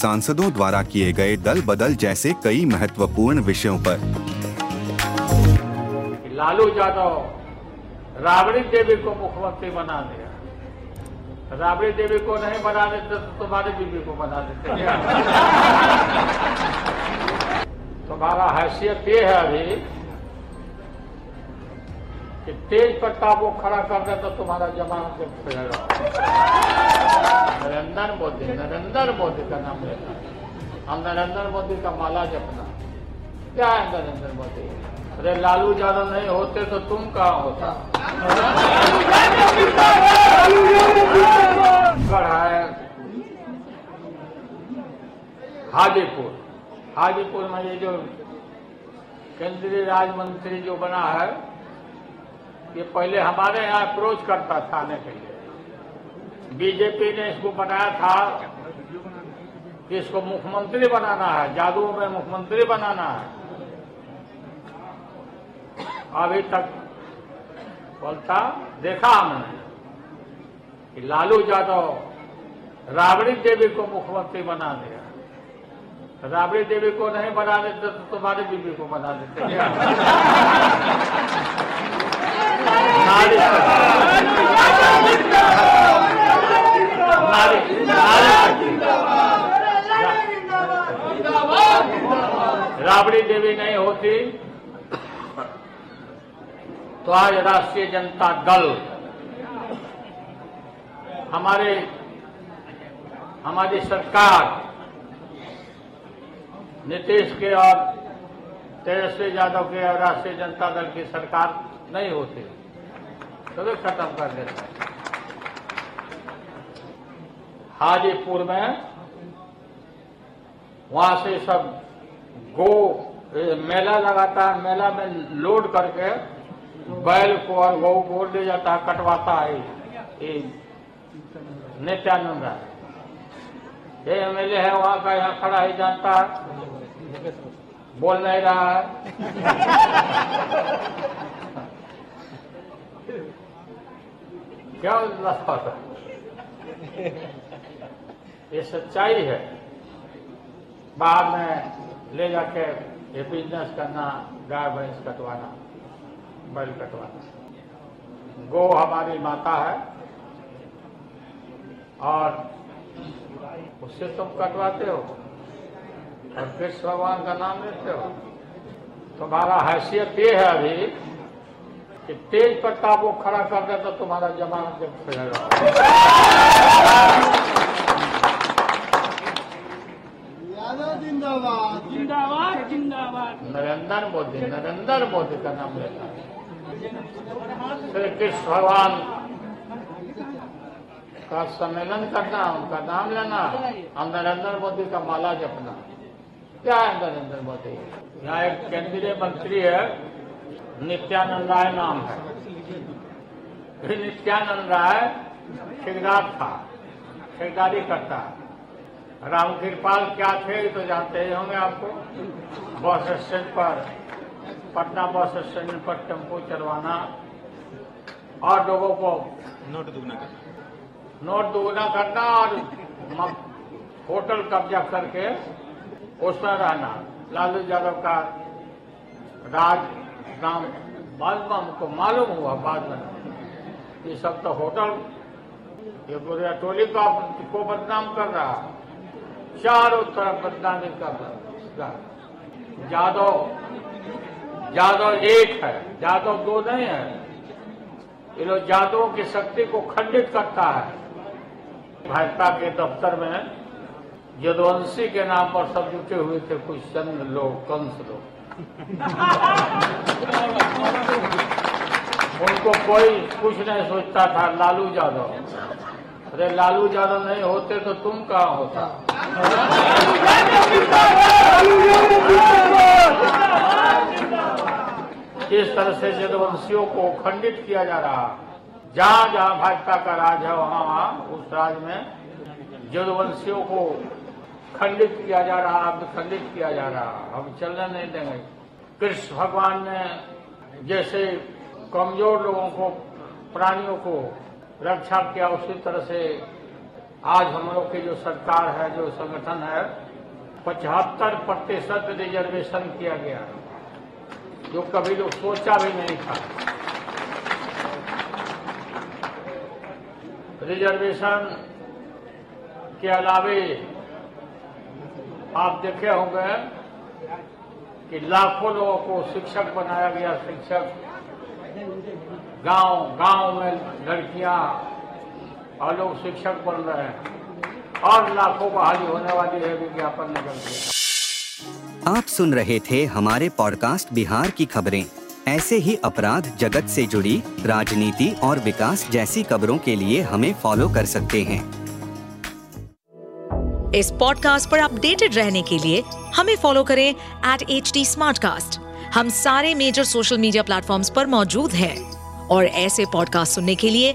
सांसदों द्वारा किए गए दल बदल जैसे कई महत्वपूर्ण विषयों पर। लालू यादव राबड़ी देवी को मुख्यमंत्री बना दिया, राबड़ी देवी को नहीं बना देते तो तुम्हारी बीवी को बना देते। तुम्हारा हैसियत ये है अभी कि तेज प्रताप को खड़ा कर दे तो तुम्हारा जमानत जब रहेगा। नरेंद्र मोदी का नाम लेना, हम नरेंद्र मोदी का माला जपना, क्या है नरेंद्र मोदी? अरे लालू यादव नहीं होते तो तुम कहाँ होता? है हाजीपुर में ये जो केंद्रीय राज्य मंत्री जो बना है, ये पहले हमारे यहाँ अप्रोच करता था आने के लिए। बीजेपी ने इसको बनाया था कि इसको मुख्यमंत्री बनाना है, जादू में मुख्यमंत्री बनाना है। अभी तक बोलता देखा हमने कि लालू यादव राबड़ी देवी को मुख्यमंत्री बना दिया, राबड़ी देवी को नहीं बना देते तो तुम्हारी बीवी को बना देते। राबड़ी देवी नहीं होती तो आज राष्ट्रीय जनता दल हमारी सरकार नीतीश के और तेजस्वी यादव के और राष्ट्रीय जनता दल की सरकार नहीं होती तो खत्म कर देते हैं। हाजीपुर में वहां से सब गो मेला लगाता है, मेला में लोड करके बैल को और गौ को ले जाता है, कटवाता है नित्यानंद राय। ये MLA है वहां का, यहाँ खड़ा ही जानता है, बोल नहीं रहा है। क्या होता है, ये सच्चाई है। बाद में ले जाके ये बिजनेस करना, गाय भैंस कटवाना, बैल कटवाना। गो हमारी माता है और उससे तुम कटवाते हो और कृष्ण भगवान का नाम लेते हो। तुम्हारा हैसियत ये है अभी कि तेज प्रताप को खड़ा कर दे तो तुम्हारा जमानत जब रहेगा। यादव जिंदाबाद जिंदाबाद जिंदाबाद। नरेंद्र मोदी का नाम लेना, श्री कृष्ण भगवान का सम्मेलन करना, उनका नाम लेना, हम नरेंद्र मोदी का माला जपना, क्या है नरेंद्र मोदी? यहाँ एक केंद्रीय मंत्री है नित्यानंद राय नाम है, फिर नित्यानंद राय ठेकेदार था, ठेकेदारी करता। राम कृपाल क्या थे तो जानते ही होंगे आपको, बस स्टैंड पर, पटना बस स्टैंड पर टेम्पो चलवाना और लोगों को नोट दुगना करना और होटल कब्जा करके उसमें रहना। लालू यादव का राज काम बाद में हमको मालूम हुआ, बाद में ये सब तो होटल, ये कुरिया टोली को बदनाम कर रहा, चारों तरफ बदनामी कर रहा। यादव एक है, यादव दो नहीं है। ये लोग यादवों की शक्ति को खंडित करता है। भाजपा के दफ्तर में यदुवंशी के नाम पर सब जुटे हुए थे, कुछ चंद लोग, कंस लोग। उनको कोई कुछ नहीं सोचता था। लालू यादव, अरे लालू यादव नहीं होते तो तुम कहाँ होता? तरह से यदुवंशियों को खंडित किया जा रहा है। जहाँ जहाँ भाजपा का राज है वहाँ वहाँ उस राज में यदुवंशियों को खंडित किया जा रहा, खंडित किया जा रहा। हम चलने नहीं देंगे। कृष्ण भगवान ने जैसे कमजोर लोगों को, प्राणियों को रक्षा किया, उसी तरह से आज हम लोग की जो सरकार है, जो संगठन है, 75% रिजर्वेशन किया गया, जो कभी लोग सोचा भी नहीं था। रिजर्वेशन के अलावे आप देखे होंगे कि लाखों लोगों को शिक्षक बनाया गया, शिक्षक गांव में लड़कियां और लोग शिक्षक बन रहे हैं और लाखों बहाली होने वाली है विज्ञापन निकल के। आप सुन रहे थे हमारे पॉडकास्ट बिहार की खबरें। ऐसे ही अपराध जगत से जुड़ी, राजनीति और विकास जैसी खबरों के लिए हमें फॉलो कर सकते हैं। इस पॉडकास्ट पर अपडेटेड रहने के लिए हमें फॉलो करें @HDSmartcast। हम सारे मेजर सोशल मीडिया प्लेटफॉर्म्स पर मौजूद हैं और ऐसे पॉडकास्ट सुनने के लिए